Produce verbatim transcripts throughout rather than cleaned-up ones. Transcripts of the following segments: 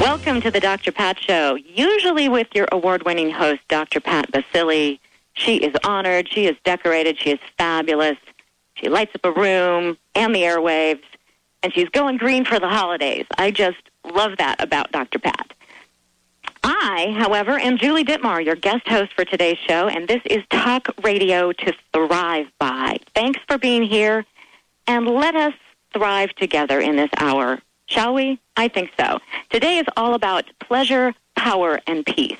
Welcome to the Doctor Pat Show, usually with your award-winning host, Doctor Pat Basili. She is honored, she is decorated, she is fabulous. She lights up a room and the airwaves, and she's going green for the holidays. I just love that about Doctor Pat. I, however, am Julie Dittmar, your guest host for today's show, and this is Talk Radio to Thrive By. Thanks for being here, and let us thrive together in this hour. Shall we? I think so. Today is all about pleasure, power, and peace.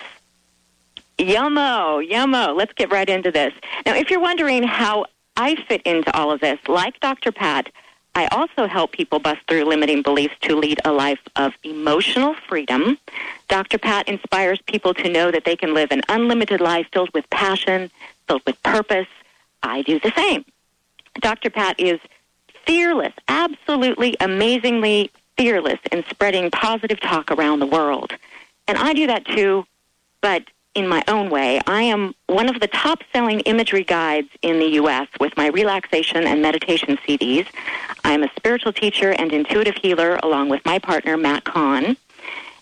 Yummo, yummo. Let's get right into this. Now, if you're wondering how I fit into all of this, like Doctor Pat, I also help people bust through limiting beliefs to lead a life of emotional freedom. Doctor Pat inspires people to know that they can live an unlimited life filled with passion, filled with purpose. I do the same. Doctor Pat is fearless, absolutely amazingly fearless in spreading positive talk around the world. And I do that too, but in my own way. I am one of the top-selling imagery guides in the U S with my relaxation and meditation C Ds. I'm a spiritual teacher and intuitive healer along with my partner, Matt Kahn.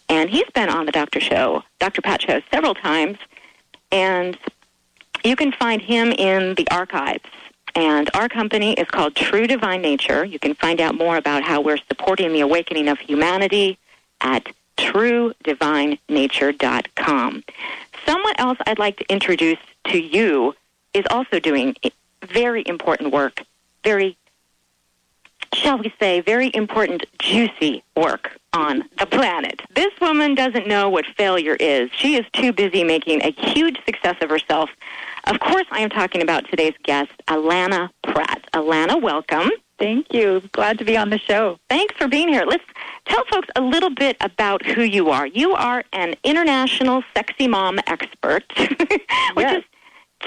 And he's been on the Doctor Show, Doctor Pat Show several times. And you can find him in the archives. And our company is called True Divine Nature. You can find out more about how we're supporting the awakening of humanity at true divine nature dot com. Someone else I'd like to introduce to you is also doing very important work, very, shall we say, very important, juicy work on the planet. This woman doesn't know what failure is. She is too busy making a huge success of herself. Of course, I am talking about today's guest, Allana Pratt. Allana, welcome. Thank you. Glad to be on the show. Thanks for being here. Let's tell folks a little bit about who you are. You are an international sexy mom expert, which yes. is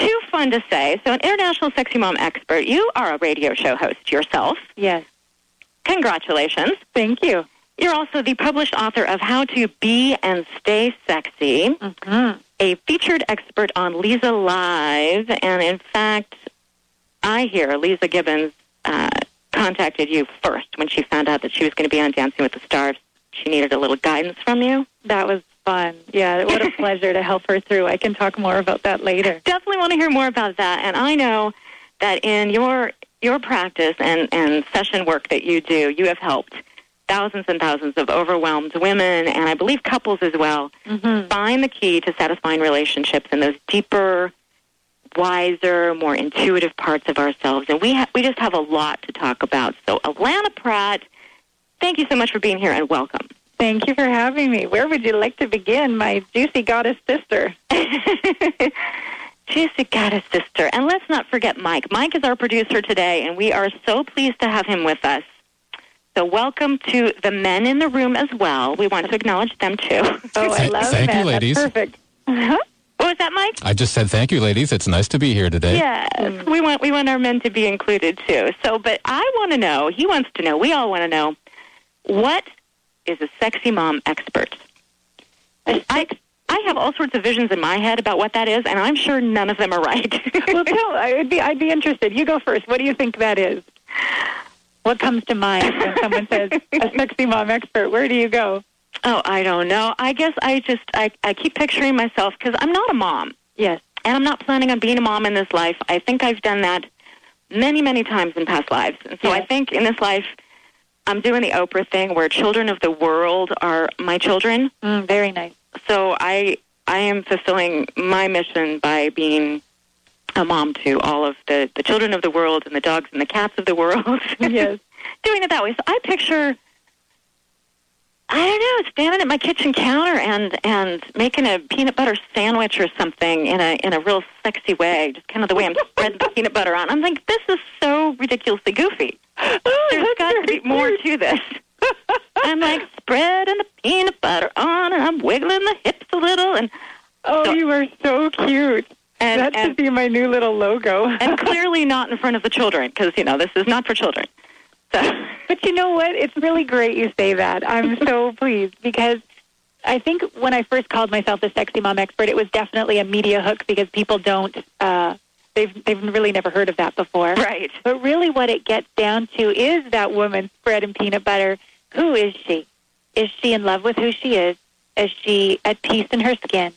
too fun to say. So an international sexy mom expert, you are a radio show host yourself. Yes. Congratulations. Thank you. You're also the published author of How to Be and Stay Sexy, mm-hmm. a featured expert on Lisa Live. And in fact, I hear Lisa Gibbons uh contacted you first when she found out that she was going to be on Dancing with the Stars. She needed a little guidance from you. That was fun. Yeah, what a pleasure to help her through. I can talk more about that later. Definitely want to hear more about that. And I know that in your your practice and, and session work that you do, you have helped thousands and thousands of overwhelmed women, and I believe couples as well, mm-hmm. find the key to satisfying relationships and those deeper, wiser, more intuitive parts of ourselves, and we ha- we just have a lot to talk about. So, Allana Pratt, thank you so much for being here, and welcome. Thank you for having me. Where would you like to begin, my juicy goddess sister? Juicy goddess sister. And let's not forget Mike. Mike is our producer today, and we are so pleased to have him with us. So welcome to the men in the room as well. We want to acknowledge them, too. Oh, I love Thank men. You, ladies. That's perfect. Uh-huh. What was that, Mike? I just said thank you, ladies. It's nice to be here today. Yes, mm. we want we want our men to be included too. So, but I want to know. He wants to know. We all want to know. What is a sexy mom expert? I I, I have all sorts of visions in my head about what that is, and I'm sure none of them are right. Well, tell. I'd be I'd be interested. You go first. What do you think that is? What comes to mind when someone says a sexy mom expert? Where do you go? Oh, I don't know. I guess I just, I, I keep picturing myself, because I'm not a mom. Yes. And I'm not planning on being a mom in this life. I think I've done that many, many times in past lives. And so yes. I think in this life, I'm doing the Oprah thing where children of the world are my children. Mm, very nice. So I I am fulfilling my mission by being a mom to all of the, the children of the world and the dogs and the cats of the world. Yes. Doing it that way. So I picture... I don't know, standing at my kitchen counter and, and making a peanut butter sandwich or something in a in a real sexy way, just kind of the way I'm spreading the peanut butter on. I'm like, this is so ridiculously goofy. Oh, there's got to be more to this. I'm like, spreading the peanut butter on, and I'm wiggling the hips a little, and Oh, so, you are so cute. And, that and, should be my new little logo. And clearly not in front of the children, because, you know, this is not for children. So. But you know what? It's really great you say that. I'm so pleased, because I think when I first called myself the Sexy Mom Expert, it was definitely a media hook, because people don't, uh, they've, they've really never heard of that before. Right. But really what it gets down to is that woman's bread and peanut butter. Who is she? Is she in love with who she is? Is she at peace in her skin?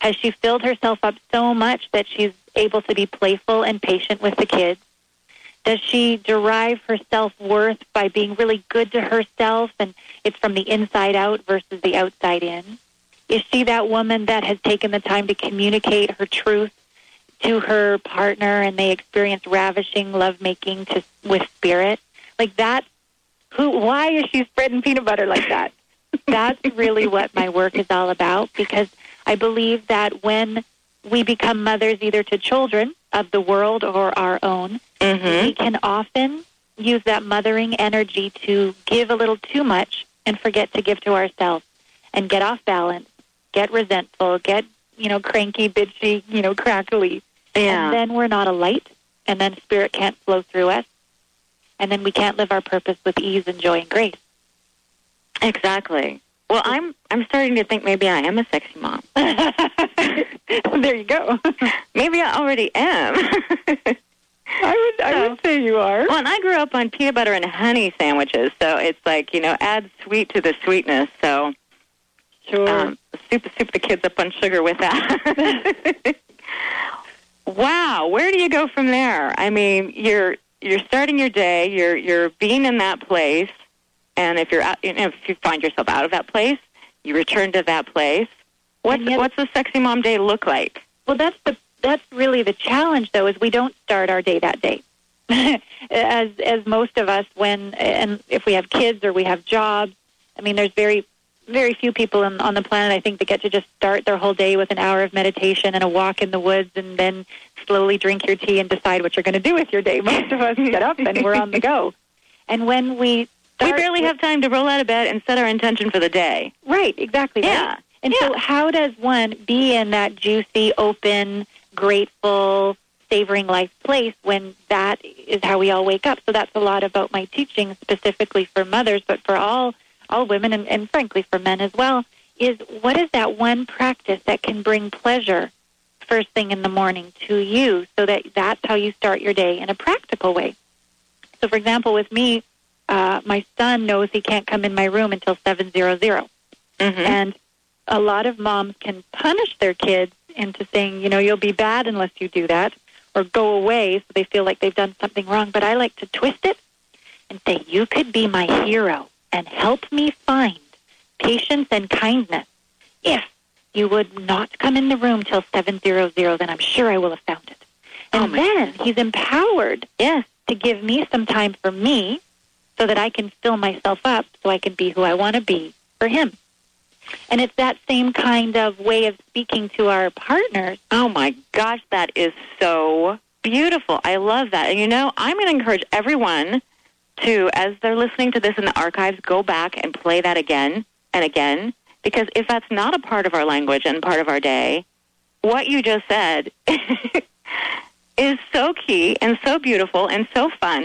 Has she filled herself up so much that she's able to be playful and patient with the kids? Does she derive her self-worth by being really good to herself, and it's from the inside out versus the outside in? Is she that woman that has taken the time to communicate her truth to her partner, and they experience ravishing lovemaking to, with spirit? Like that, who? Why is she spreading peanut butter like that? That's really what my work is all about, because I believe that when we become mothers either to children of the world or our own, mm-hmm. we can often use that mothering energy to give a little too much and forget to give to ourselves and get off balance, get resentful, get, you know, cranky, bitchy, you know, crackly. Yeah. And then we're not a light, and then spirit can't flow through us, and then we can't live our purpose with ease and joy and grace. Exactly. Well, I'm I'm starting to think maybe I am a sexy mom. There you go. Maybe I already am. I would I so, would say you are. Well, and I grew up on peanut butter and honey sandwiches, so it's like, you know, add sweet to the sweetness. So sure, um, soup soup the kids up on sugar with that. Wow, where do you go from there? I mean, you're you're starting your day. You're you're being in that place. And if you're out, you know, if you find yourself out of that place, you return to that place. What's yet, what's the sexy mom day look like? Well, that's the that's really the challenge, though, is we don't start our day that day, as as most of us when and if we have kids or we have jobs. I mean, there's very very few people on, on the planet, I think, that get to just start their whole day with an hour of meditation and a walk in the woods, and then slowly drink your tea and decide what you're going to do with your day. Most of us get up and we're on the go, and when we We barely have time to roll out of bed and set our intention for the day. Right, exactly. Yeah. Right. And yeah. so how does one be in that juicy, open, grateful, savoring life place when that is how we all wake up? So that's a lot about my teaching, specifically for mothers, but for all, all women, and, and frankly for men as well, is what is that one practice that can bring pleasure first thing in the morning to you, so that that's how you start your day in a practical way? So, for example, with me, Uh, my son knows he can't come in my room until seven zero zero, and a lot of moms can punish their kids into saying, you know, you'll be bad unless you do that, or go away, so they feel like they've done something wrong. But I like to twist it and say, you could be my hero and help me find patience and kindness. If you would not come in the room till seven zero zero, then I'm sure I will have found it. And oh my then God. He's empowered, yes, to give me some time for me, so that I can fill myself up so I can be who I want to be for him. And it's that same kind of way of speaking to our partners. Oh, my gosh, that is so beautiful. I love that. And, you know, I'm going to encourage everyone to, as they're listening to this in the archives, go back and play that again and again, because if that's not a part of our language and part of our day, what you just said is so key and so beautiful and so fun.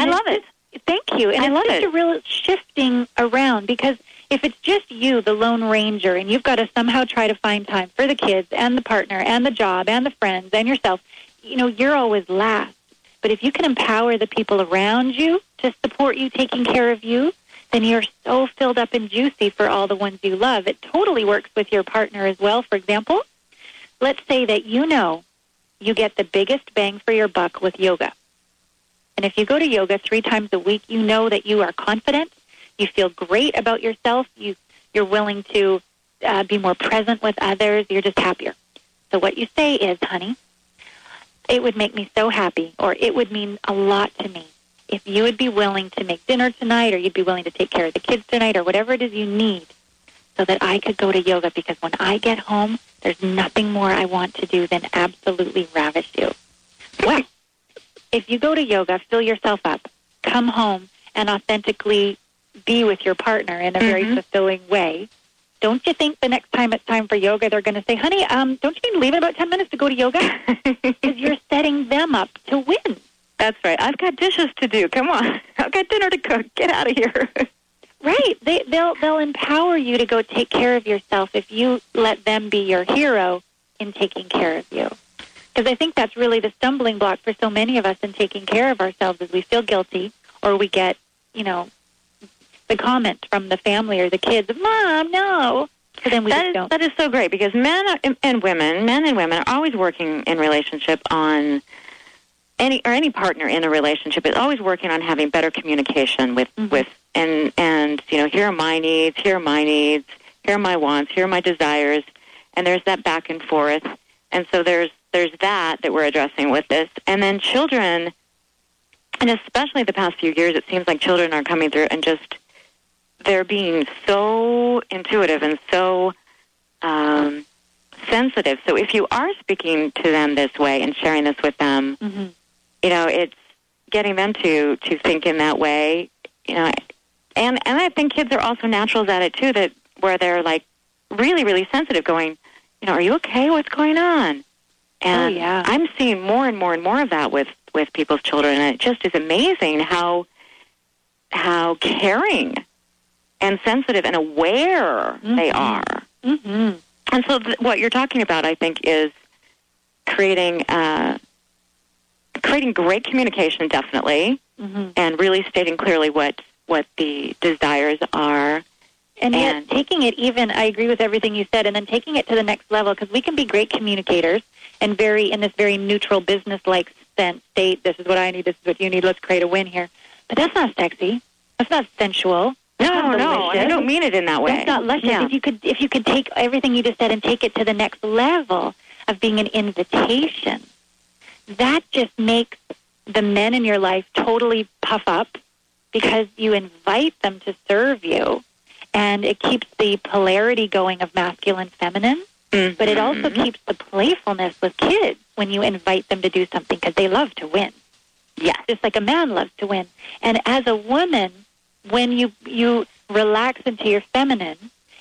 And I love it. Thank you. And I love it. It's a real shifting around, because if it's just you, the Lone Ranger, and you've got to somehow try to find time for the kids and the partner and the job and the friends and yourself, you know, you're always last. But if you can empower the people around you to support you, taking care of you, then you're so filled up and juicy for all the ones you love. It totally works with your partner as well. For example, let's say that you know you get the biggest bang for your buck with yoga. And if you go to yoga three times a week, you know that you are confident, you feel great about yourself, you, you're willing to uh, be more present with others, you're just happier. So what you say is, honey, it would make me so happy, or it would mean a lot to me if you would be willing to make dinner tonight, or you'd be willing to take care of the kids tonight, or whatever it is you need, so that I could go to yoga, because when I get home, there's nothing more I want to do than absolutely ravish you. Well, if you go to yoga, fill yourself up, come home, and authentically be with your partner in a very fulfilling way, don't you think the next time it's time for yoga, they're going to say, honey, um, don't you need to leave in about ten minutes to go to yoga? Because you're setting them up to win. That's right. I've got dishes to do. Come on. I've got dinner to cook. Get out of here. Right. They, they'll, they'll empower you to go take care of yourself if you let them be your hero in taking care of you. Because I think that's really the stumbling block for so many of us in taking care of ourselves is we feel guilty or we get, you know, the comment from the family or the kids, Mom, no. So then we that just is, don't. That is so great because men are, and women, men and women are always working in relationship on any or any partner in a relationship is always working on having better communication with, mm-hmm. with and, and, you know, here are my needs, here are my needs, here are my wants, here are my desires. And there's that back and forth. And so there's, There's that that we're addressing with this. And then children, and especially the past few years, it seems like children are coming through and just, they're being so intuitive and so um, sensitive. So if you are speaking to them this way and sharing this with them, mm-hmm. you know, it's getting them to, to think in that way. You know, and, and I think kids are also naturals at it too, that where they're like really, really sensitive going, you know, are you okay? What's going on? And oh, yeah. I'm seeing more and more and more of that with, with people's children, and it just is amazing how how caring and sensitive and aware mm-hmm. they are. Mm-hmm. And so th- what you're talking about, I think, is creating uh, creating great communication, definitely, mm-hmm. and really stating clearly what, what the desires are. And, and yet taking it even, I agree with everything you said, and then taking it to the next level, because we can be great communicators and very in this very neutral, business-like sense, state, this is what I need, this is what you need, let's create a win here. But that's not sexy. That's not sensual. That's no, not no, I don't mean it in that way. That's not luscious. Yeah. If you could, if you could take everything you just said and take it to the next level of being an invitation, that just makes the men in your life totally puff up because you invite them to serve you. And it keeps the polarity going of masculine, feminine, mm-hmm. but it also keeps the playfulness with kids when you invite them to do something because they love to win. Yeah, just like a man loves to win. And as a woman, when you you relax into your feminine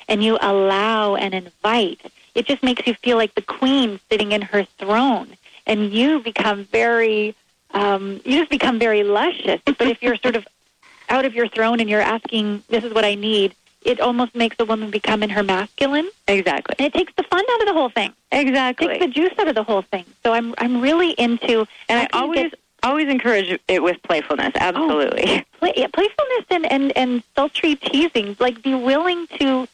and you allow and invite, it just makes you feel like the queen sitting in her throne, and you become very um, you just become very luscious. But if you're sort of out of your throne and you're asking, "This is what I need," it almost makes a woman become in her masculine. Exactly. And it takes the fun out of the whole thing. Exactly. It takes the juice out of the whole thing. So I'm I'm really into... And I always get, always encourage it with playfulness, absolutely. Oh, play, yeah, playfulness and, and, and sultry teasing. Like, be willing to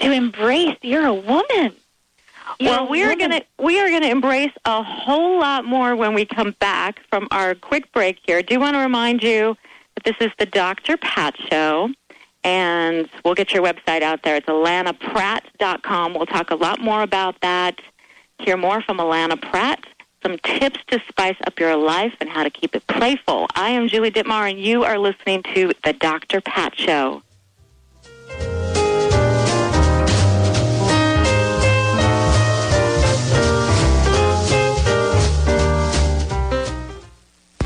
to embrace you're a woman. You're well, we are gonna we are gonna embrace a whole lot more when we come back from our quick break here. I do want to remind you that this is the Doctor Pat Show. And we'll get your website out there. It's allana pratt dot com. We'll talk a lot more about that. Hear more from Allana Pratt. Some tips to spice up your life and how to keep it playful. I am Julie Dittmar, and you are listening to The Doctor Pat Show.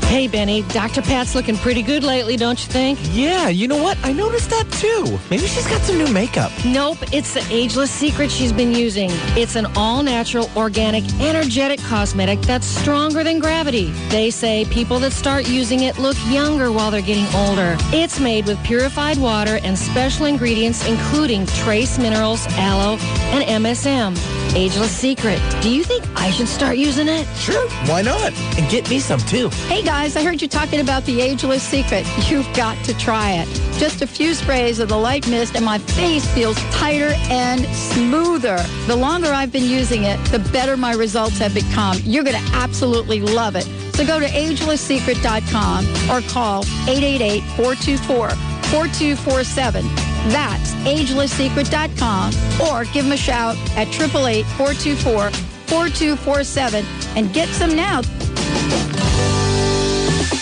Hey, Benny, Doctor Pat's looking pretty good lately, don't you think? Yeah, you know what? I noticed that, too. Maybe she's got some new makeup. Nope, it's the Ageless Secret she's been using. It's an all-natural, organic, energetic cosmetic that's stronger than gravity. They say people that start using it look younger while they're getting older. It's made with purified water and special ingredients, including trace minerals, aloe, and M S M. Ageless Secret. Do you think I should start using it? Sure, why not? And get me some, too. Hey, guys. I heard you talking about the Ageless Secret. You've got to try it. Just a few sprays of the light mist and my face feels tighter and smoother. The longer I've been using it, the better my results have become. You're going to absolutely love it. So go to ageless secret dot com or call eight eight eight, four two four, four two four seven. That's ageless secret dot com or give them a shout at triple eight, four two four, four two four seven and get some now.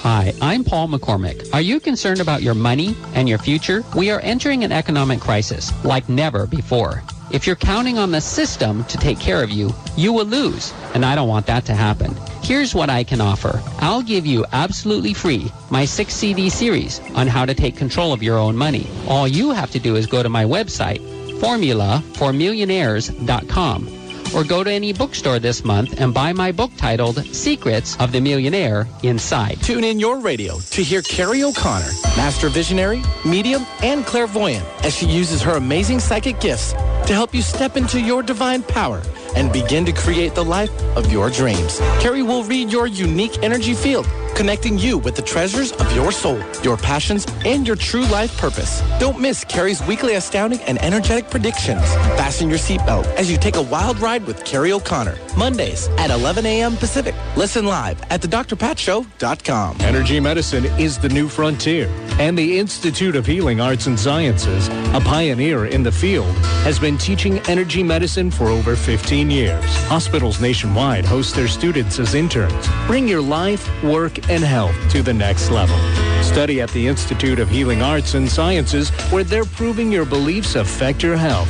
Hi, I'm Paul McCormick. Are you concerned about your money and your future? We are entering an economic crisis like never before. If you're counting on the system to take care of you, you will lose, and I don't want that to happen. Here's what I can offer. I'll give you absolutely free my six C D series on how to take control of your own money. All you have to do is go to my website, formula for millionaires dot com. Or go to any bookstore this month and buy my book titled Secrets of the Millionaire Inside. Tune in your radio to hear Carrie O'Connor, master visionary, medium, and clairvoyant, as she uses her amazing psychic gifts to help you step into your divine power and begin to create the life of your dreams. Carrie will read your unique energy field, connecting you with the treasures of your soul, your passions, and your true life purpose. Don't miss Carrie's weekly astounding and energetic predictions. Fasten your seatbelt as you take a wild ride with Carrie O'Connor, Mondays at eleven a.m. Pacific. Listen live at the Dr Pat Show dot com. Energy medicine is the new frontier, and the Institute of Healing Arts and Sciences, a pioneer in the field, has been teaching energy medicine for over fifteen years. Hospitals nationwide host their students as interns. Bring your life, work, and health to the next level. Study at the Institute of Healing Arts and Sciences, where they're proving your beliefs affect your health.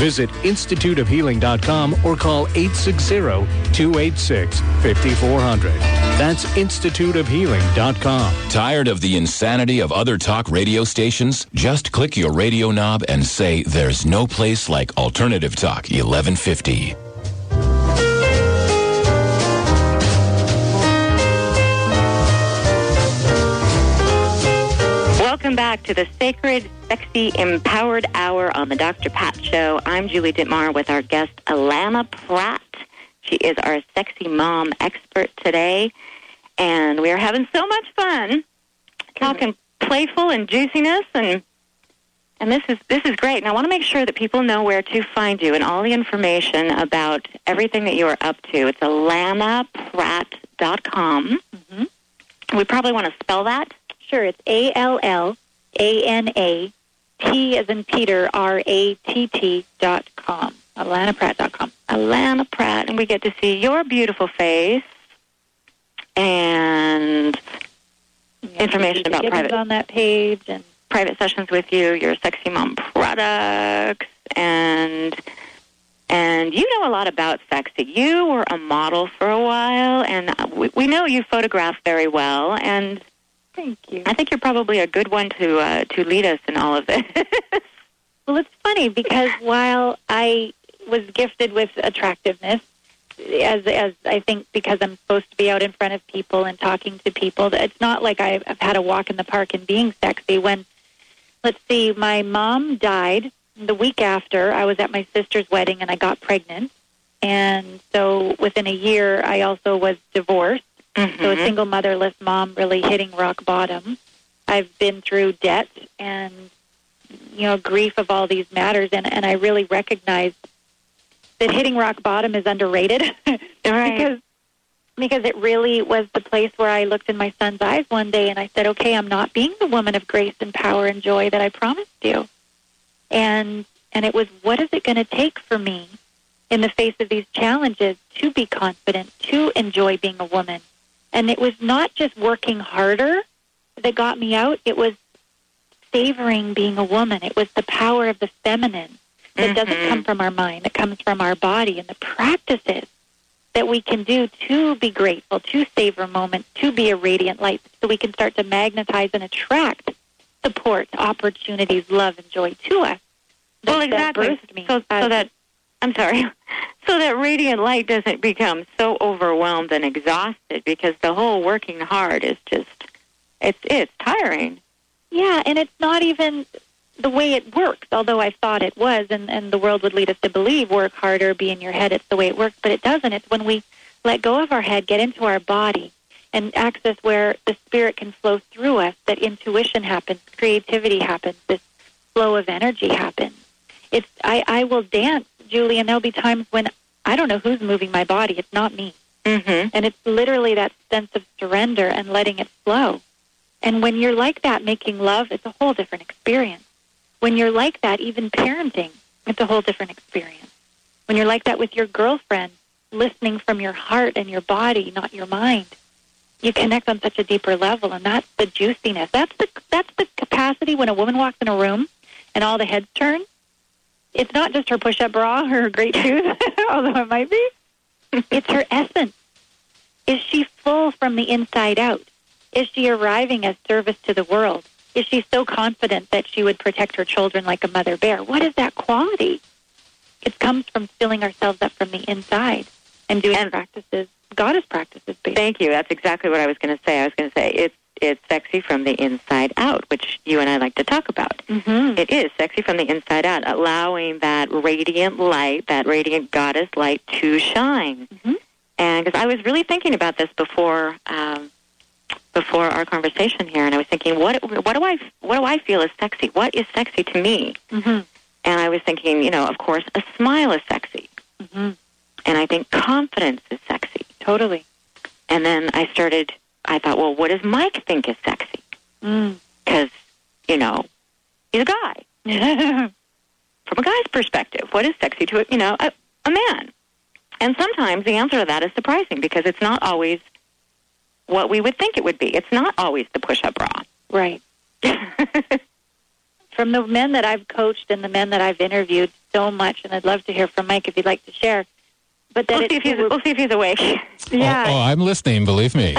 Visit institute of healing dot com or call eight six zero, two eight six, five four zero zero. That's institute of healing dot com. Tired of the insanity of other talk radio stations? Just click your radio knob and say, there's no place like Alternative Talk eleven fifty. Welcome back to the Sacred, Sexy, Empowered Hour on the Doctor Pat Show. I'm Julie Dittmar with our guest, Allana Pratt. She is our sexy mom expert today, and we are having so much fun talking playful and juiciness, and and this is this is great. And I want to make sure that people know where to find you and all the information about everything that you are up to. It's allana pratt dot com. Mm-hmm. We probably want to spell that. Sure, it's A L L A N A T as in Peter, R A T T dot com. Allana Pratt dot com. Allana Pratt, and we get to see your beautiful face and yeah, information about private on that page and private sessions with you, your sexy mom products, and and you know a lot about sex. You were a model for a while, and we, we know you photograph very well, and thank you. I think you're probably a good one to uh, to lead us in all of this. Well, it's funny because while I was gifted with attractiveness, as as I think because I'm supposed to be out in front of people and talking to people, it's not like I've, I've had a walk in the park and being sexy. When, let's see, my mom died the week after. I was at my sister's wedding and I got pregnant. And so within a year, I also was divorced. Mm-hmm. So a single motherless mom really hitting rock bottom. I've been through debt and, you know, grief of all these matters, and, and I really recognize that hitting rock bottom is underrated. Right. because because it really was the place where I looked in my son's eyes one day and I said, okay, I'm not being the woman of grace and power and joy that I promised you. And and it was, what is it going to take for me in the face of these challenges to be confident, to enjoy being a woman? And it was not just working harder that got me out. It was savoring being a woman. It was the power of the feminine that mm-hmm. doesn't come from our mind. It comes from our body, and the practices that we can do to be grateful, to savor moments, to be a radiant light, so we can start to magnetize and attract support, opportunities, love, and joy to us. That, well, exactly. That birthed me so, so that I'm sorry. So that radiant light doesn't become so overwhelmed and exhausted, because the whole working hard is just, it's it's tiring. Yeah, and it's not even the way it works, although I thought it was, and, and the world would lead us to believe work harder, be in your head, it's the way it works, but it doesn't. It's when we let go of our head, get into our body, and access where the spirit can flow through us, that intuition happens, creativity happens, this flow of energy happens. It's I, I will dance, Julie, and there'll be times when I don't know who's moving my body. It's not me. Mm-hmm. And it's literally that sense of surrender and letting it flow. And when you're like that, making love, it's a whole different experience. When you're like that, even parenting, it's a whole different experience. When you're like that with your girlfriend, listening from your heart and your body, not your mind, you connect on such a deeper level, and that's the juiciness. That's the that's the capacity when a woman walks in a room and all the heads turn. It's not just her push-up bra or her great shoes, although it might be. It's her essence. Is she full from the inside out? Is she arriving as service to the world? Is she so confident that she would protect her children like a mother bear? What is that quality? It comes from filling ourselves up from the inside and doing and practices, goddess practices. Basically. Thank you. That's exactly what I was going to say. I was going to say it's it's sexy from the inside out, which you and I like to talk about. Mm-hmm. It is sexy from the inside out, allowing that radiant light, that radiant goddess light to shine. Mm-hmm. And because I was really thinking about this before um, before our conversation here, and I was thinking, what what do I what do I feel is sexy? What is sexy to me? Mm-hmm. And I was thinking, you know, of course, a smile is sexy. Mm-hmm. And I think confidence is sexy. Totally. And then I started, I thought, well, what does Mike think is sexy? Because, mm. you know, he's a guy. From a guy's perspective, what is sexy to, you know, a, a man? And sometimes the answer to that is surprising because it's not always what we would think it would be. It's not always the push-up bra. Right. From the men that I've coached and the men that I've interviewed so much, and I'd love to hear from Mike if you'd like to share. But that we'll, see if he's, we'll see if he's awake. Yeah. Oh, oh, I'm listening, believe me.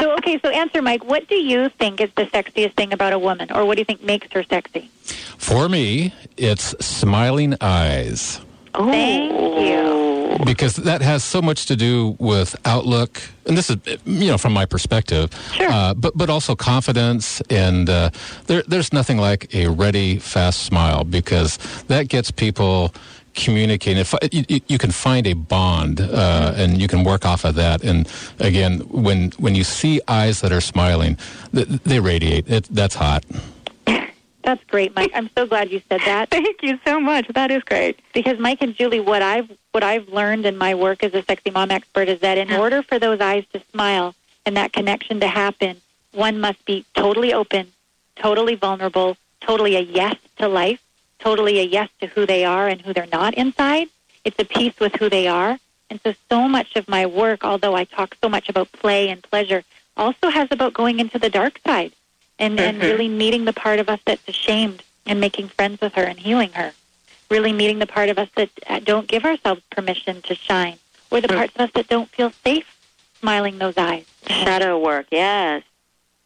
So, okay, so answer, Mike. What do you think is the sexiest thing about a woman, or what do you think makes her sexy? For me, it's smiling eyes. Oh. Thank you. Because that has so much to do with outlook, and this is, you know, from my perspective. Sure. Uh, but but also confidence, and uh, there there's nothing like a ready, fast smile because that gets people communicating. You, you can find a bond, uh, and you can work off of that. And again, when when you see eyes that are smiling, th- they radiate. It, that's hot. That's great, Mike. I'm so glad you said that. Thank you so much. That is great. Because Mike and Julie, what I've what I've learned in my work as a sexy mom expert is that in order for those eyes to smile and that connection to happen, one must be totally open, totally vulnerable, totally a yes to life, totally a yes to who they are and who they're not inside. It's a peace with who they are. And so, so much of my work, although I talk so much about play and pleasure, also has about going into the dark side and, mm-hmm. and really meeting the part of us that's ashamed and making friends with her and healing her. Really meeting the part of us that don't give ourselves permission to shine, or the mm-hmm. parts of us that don't feel safe smiling those eyes. Shadow work, yes.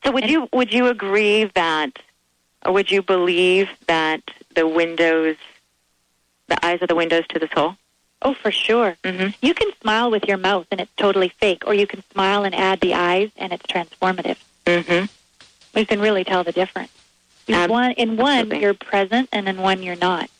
So would and, you would you agree that, or would you believe that the windows, the eyes are the windows to the soul? Oh, for sure. Mm-hmm. You can smile with your mouth and it's totally fake, or you can smile and add the eyes and it's transformative. Mm-hmm. We can really tell the difference. In one, in one, you're present, and in one, you're not.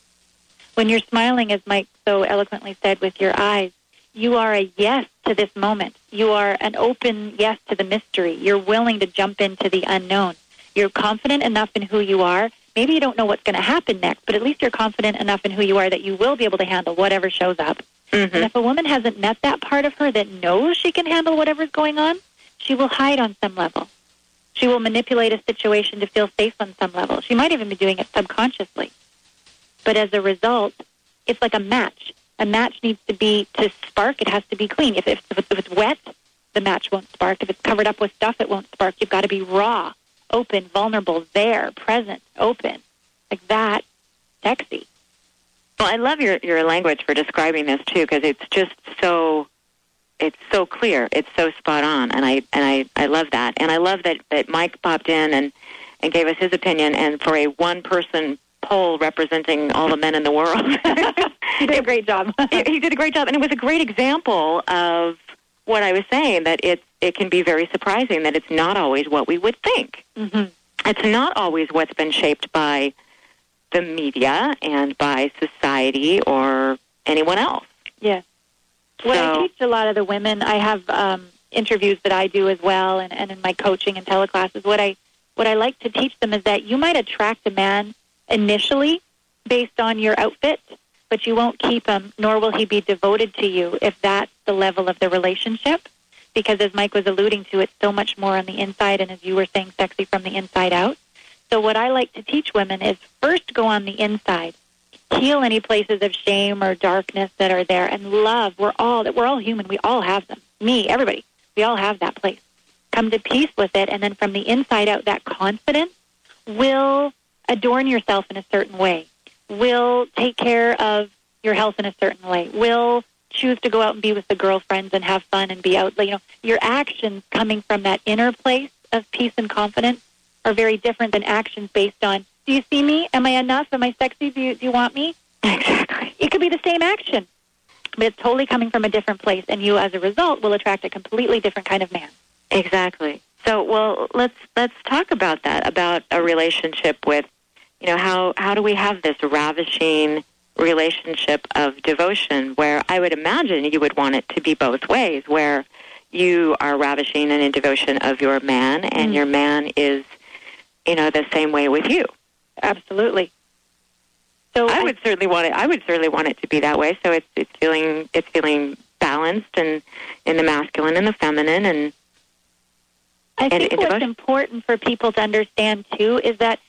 When you're smiling, as Mike so eloquently said, with your eyes, you are a yes to this moment. You are an open yes to the mystery. You're willing to jump into the unknown. You're confident enough in who you are. Maybe you don't know what's going to happen next, but at least you're confident enough in who you are that you will be able to handle whatever shows up. Mm-hmm. And if a woman hasn't met that part of her that knows she can handle whatever's going on, she will hide on some level. She will manipulate a situation to feel safe on some level. She might even be doing it subconsciously. But as a result, it's like a match. A match needs to be, to spark, it has to be clean. If, if, if it's wet, the match won't spark. If it's covered up with stuff, it won't spark. You've got to be raw. Open, vulnerable, there, present, open, like that, sexy. Well, I love your, your language for describing this too, because it's just so, it's so clear, it's so spot on, and I and I, I love that, and I love that, that Mike popped in and, and gave us his opinion, and for a one person poll representing all the men in the world, he did a great job. it, he did a great job, and it was a great example of what I was saying, that it it can be very surprising that it's not always what we would think. Mm-hmm. It's not always what's been shaped by the media and by society or anyone else. Yes. So, well, I teach a lot of the women. I have um, interviews that I do as well, and, and in my coaching and teleclasses. What I what I like to teach them is that you might attract a man initially based on your outfit, but you won't keep him, nor will he be devoted to you if that's the level of the relationship. Because as Mike was alluding to, it's so much more on the inside, and as you were saying, sexy from the inside out. So what I like to teach women is first go on the inside, heal any places of shame or darkness that are there, and love. We're all we're all human. We all have them. Me, everybody. We all have that place. Come to peace with it, and then from the inside out, that confidence will adorn yourself in a certain way, will take care of your health in a certain way, will choose to go out and be with the girlfriends and have fun and be out. You know, your actions coming from that inner place of peace and confidence are very different than actions based on, do you see me? Am I enough? Am I sexy? Do you, do you want me? Exactly. It could be the same action, but it's totally coming from a different place, and you, as a result, will attract a completely different kind of man. Exactly. So, well, let's let's talk about that, about a relationship with, you know, how, how do we have this ravishing relationship of devotion where I would imagine you would want it to be both ways, where you are ravishing and in devotion of your man, and mm. your man is, you know, the same way with you. Absolutely. So I, I would certainly want it. I would certainly want it to be that way. So it's it's feeling it's feeling balanced and in the masculine and the feminine. And I think and what's important for people to understand too is that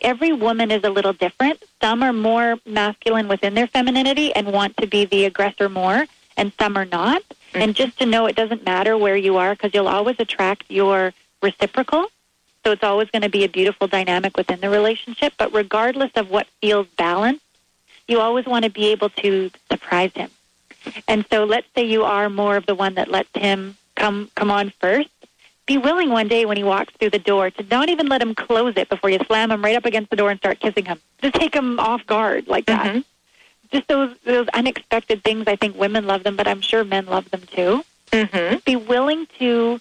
every woman is a little different. Some are more masculine within their femininity and want to be the aggressor more, and some are not. Mm-hmm. And just to know it doesn't matter where you are, because you'll always attract your reciprocal. So it's always going to be a beautiful dynamic within the relationship. But regardless of what feels balanced, you always want to be able to surprise him. And so let's say you are more of the one that lets him come come on first. Be willing one day when he walks through the door to not even let him close it before you slam him right up against the door and start kissing him. Just take him off guard like that. Mm-hmm. Just those those unexpected things. I think women love them, but I'm sure men love them too. Mm-hmm. Be willing to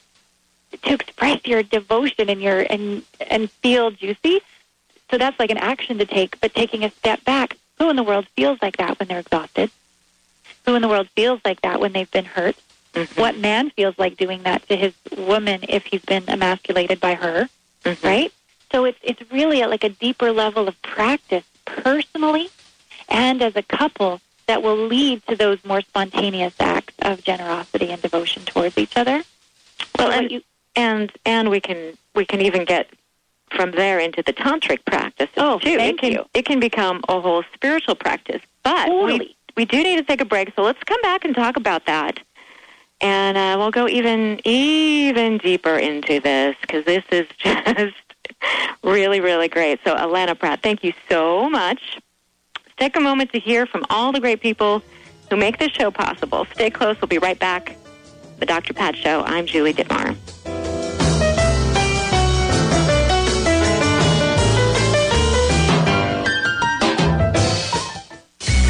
to express your devotion and your and and feel juicy. So that's like an action to take, but taking a step back. Who in the world feels like that when they're exhausted? Who in the world feels like that when they've been hurt? Mm-hmm. What man feels like doing that to his woman if he's been emasculated by her, mm-hmm. right? So it's it's really at like a deeper level of practice personally and as a couple that will lead to those more spontaneous acts of generosity and devotion towards each other. Well, so and, you, and and we can we can even get from there into the tantric practice oh, too. Thank it can you. It can become a whole spiritual practice, but totally. we we do need to take a break. So let's come back and talk about that. And uh, we'll go even even deeper into this, because this is just really, really great. So, Allana Pratt, thank you so much. Let's take a moment to hear from all the great people who make this show possible. Stay close. We'll be right back. The Doctor Pat Show. I'm Julie Dittmar.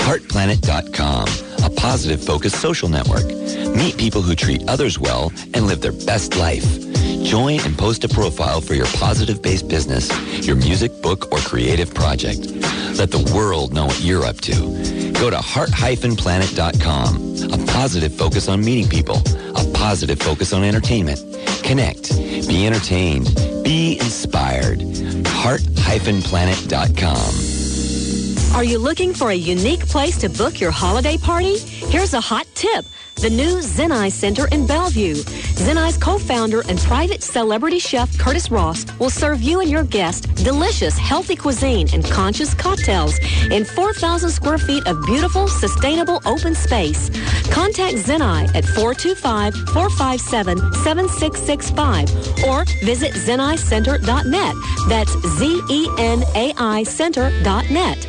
heart planet dot com, a positive-focused social network. Meet people who treat others well and live their best life. Join and post a profile for your positive-based business, your music, book, or creative project. Let the world know what you're up to. Go to heart planet dot com. A positive focus on meeting people. A positive focus on entertainment. Connect. Be entertained. Be inspired. heart planet dot com. Are you looking for a unique place to book your holiday party? Here's a hot tip. The new Zenai Center in Bellevue. Zenai's co-founder and private celebrity chef Curtis Ross will serve you and your guests delicious, healthy cuisine and conscious cocktails in four thousand square feet of beautiful, sustainable open space. Contact Zenai at four two five, four five seven, seven six six five or visit zenai center dot net. That's Z E N A I center dot net.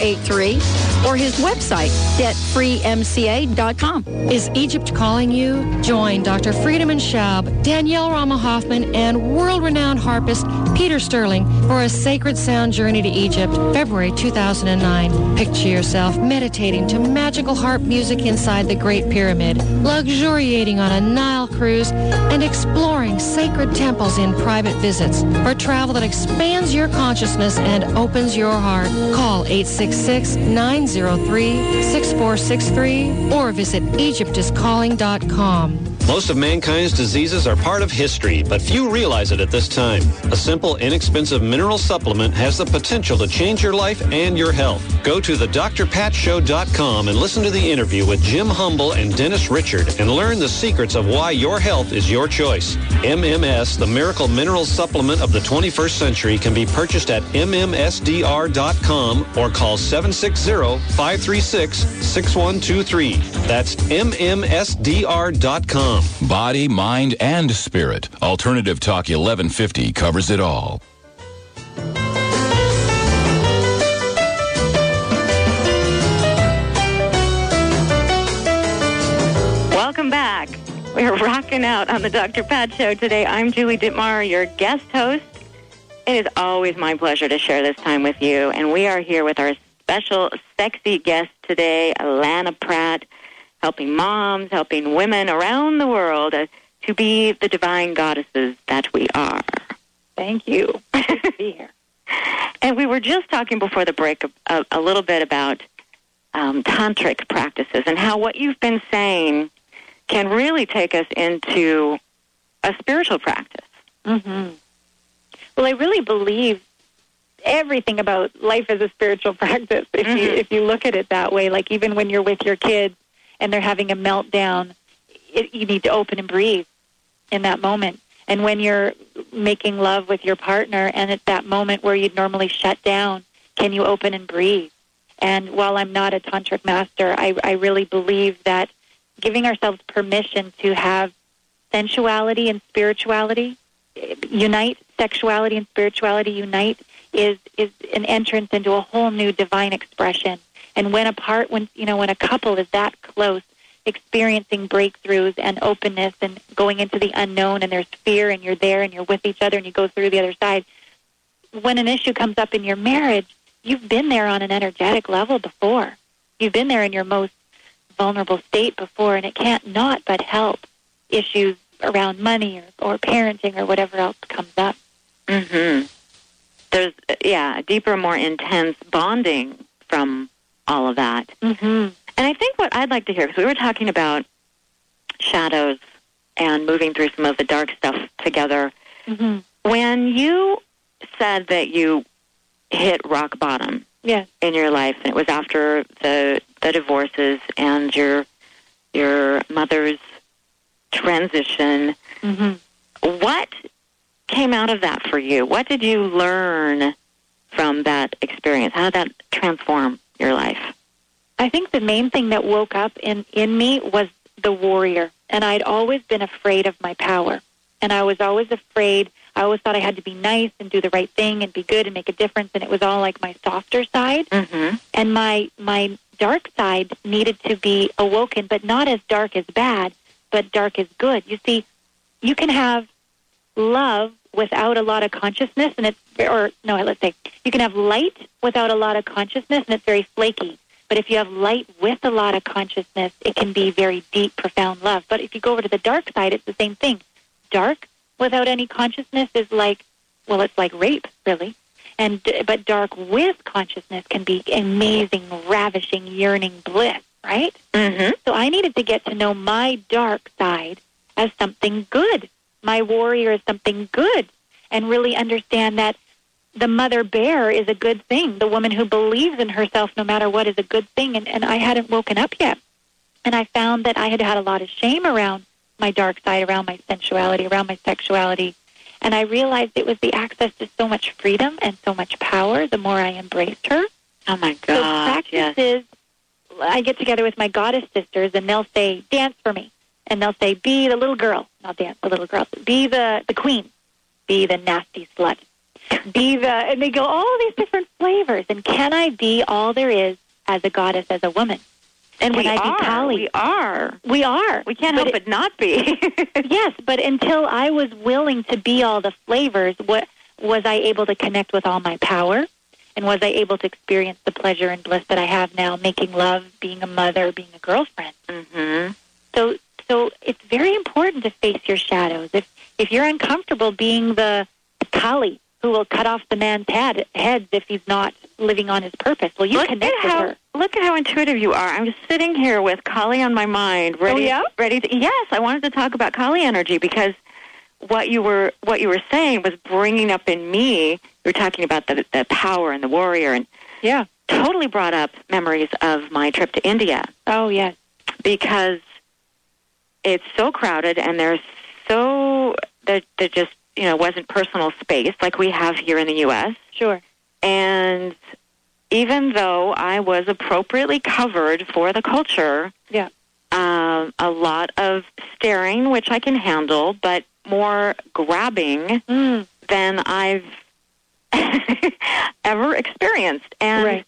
eight three, or his website, debt free m c a dot com. Is Egypt calling you? Join Doctor Friedemann Schaub, Danielle Rama Hoffman, and world-renowned harpist Peter Sterling for a Sacred Sound Journey to Egypt, February two thousand nine. Picture yourself meditating to magical harp music inside the Great Pyramid, luxuriating on a Nile cruise, and exploring sacred temples in private visits for travel that expands your consciousness and opens your heart. Call eight six six, nine zero three, six four six three or visit Egypt is calling dot com. Most of mankind's diseases are part of history, but few realize it at this time. A simple, inexpensive mineral supplement has the potential to change your life and your health. Go to the Dr Pat Show dot com and listen to the interview with Jim Humble and Dennis Richard and learn the secrets of why your health is your choice. M M S, the miracle mineral supplement of the twenty-first century, can be purchased at M M S D R dot com or call seven six zero, five three six, six one two three. That's M M S D R dot com. Body, mind, and spirit. Alternative Talk eleven fifty covers it all. Welcome back. We're rocking out on the Doctor Pat Show today. I'm Julie Dittmar, your guest host. It is always my pleasure to share this time with you, and we are here with our special sexy guest today, Allana Pratt, helping moms, helping women around the world uh, to be the divine goddesses that we are. Thank you. Good to be here. And we were just talking before the break a, a, a little bit about um, tantric practices and how what you've been saying can really take us into a spiritual practice. Mm-hmm. Well, I really believe everything about life is a spiritual practice. If mm-hmm. you if you look at it that way, like even when you're with your kids, and they're having a meltdown, it, you need to open and breathe in that moment. And when you're making love with your partner, and at that moment where you'd normally shut down, can you open and breathe? And while I'm not a tantric master, I, I really believe that giving ourselves permission to have sensuality and spirituality unite, sexuality and spirituality unite, is is an entrance into a whole new divine expression. And when a part, when you know, when a couple is that close, experiencing breakthroughs and openness and going into the unknown, and there's fear, and you're there, and you're with each other, and you go through the other side. When an issue comes up in your marriage, you've been there on an energetic level before. You've been there in your most vulnerable state before, and it can't not but help issues around money or, or parenting or whatever else comes up. Mm-hmm. There's, yeah, a deeper, more intense bonding from all of that. Mm-hmm. And I think what I'd like to hear, because we were talking about shadows and moving through some of the dark stuff together. Mm-hmm. When you said that you hit rock bottom yeah. in your life, and it was after the the divorces and your your mother's transition, mm-hmm. what came out of that for you? What did you learn from that experience? How did that transform your life? I think the main thing that woke up in, in me was the warrior. And I'd always been afraid of my power. And I was always afraid. I always thought I had to be nice and do the right thing and be good and make a difference. And it was all like my softer side. Mm-hmm. And my, my dark side needed to be awoken, but not as dark as bad, but dark as good. You see, you can have love without a lot of consciousness, and it's, or no, let's say, you can have light without a lot of consciousness, and it's very flaky. But if you have light with a lot of consciousness, it can be very deep, profound love. But if you go over to the dark side, it's the same thing. Dark without any consciousness is like, well, it's like rape, really. And but dark with consciousness can be amazing, ravishing, yearning bliss, right? Mm-hmm. So I needed to get to know my dark side as something good. My warrior is something good, and really understand that the mother bear is a good thing. The woman who believes in herself no matter what is a good thing. And, and I hadn't woken up yet. And I found that I had had a lot of shame around my dark side, around my sensuality, around my sexuality. And I realized it was the access to so much freedom and so much power the more I embraced her. Oh, my God. So practices, yes. I get together with my goddess sisters, and they'll say, dance for me. And they'll say, be the little girl. Not dance, the little girl. Be the, the queen. Be the nasty slut. Be the, and they go all these different flavors. And can I be all there is as a goddess, as a woman? And we are, we are. We are. We can't help but not be. Yes, but until I was willing to be all the flavors, what was I able to connect with all my power? And was I able to experience the pleasure and bliss that I have now, making love, being a mother, being a girlfriend? Mm-hmm. So so it's very important to face your shadows. If if you're uncomfortable being the Kali who will cut off the man's head heads if he's not living on his purpose. Well, you look connect with how, her. Look at how intuitive you are. I'm just sitting here with Kali on my mind, ready. Oh, yeah? Ready to, yes, I wanted to talk about Kali energy because what you were what you were saying was bringing up in me. You were talking about the the power and the warrior, and yeah, totally brought up memories of my trip to India. Oh yes, because it's so crowded and there's so they're, they're just. You know, wasn't personal space like we have here in the U S Sure. And even though I was appropriately covered for the culture, yeah, um, a lot of staring, which I can handle, but more grabbing mm. than I've ever experienced. And right.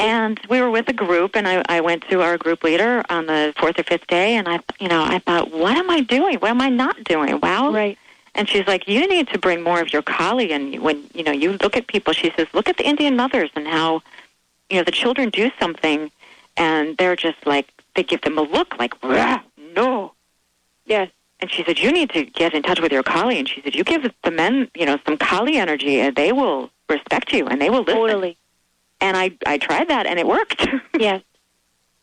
And we were with a group, and I, I went to our group leader on the fourth or fifth day, and I, you know, I thought, what am I doing? What am I not doing? Wow. Right. And she's like, you need to bring more of your Kali. And when, you know, you look at people, she says, look at the Indian mothers and how, you know, the children do something and they're just like, they give them a look like, no. Yes. And she said, you need to get in touch with your Kali. And she said, you give the men, you know, some Kali energy and they will respect you and they will listen. Totally. And I, I tried that and it worked. Yes.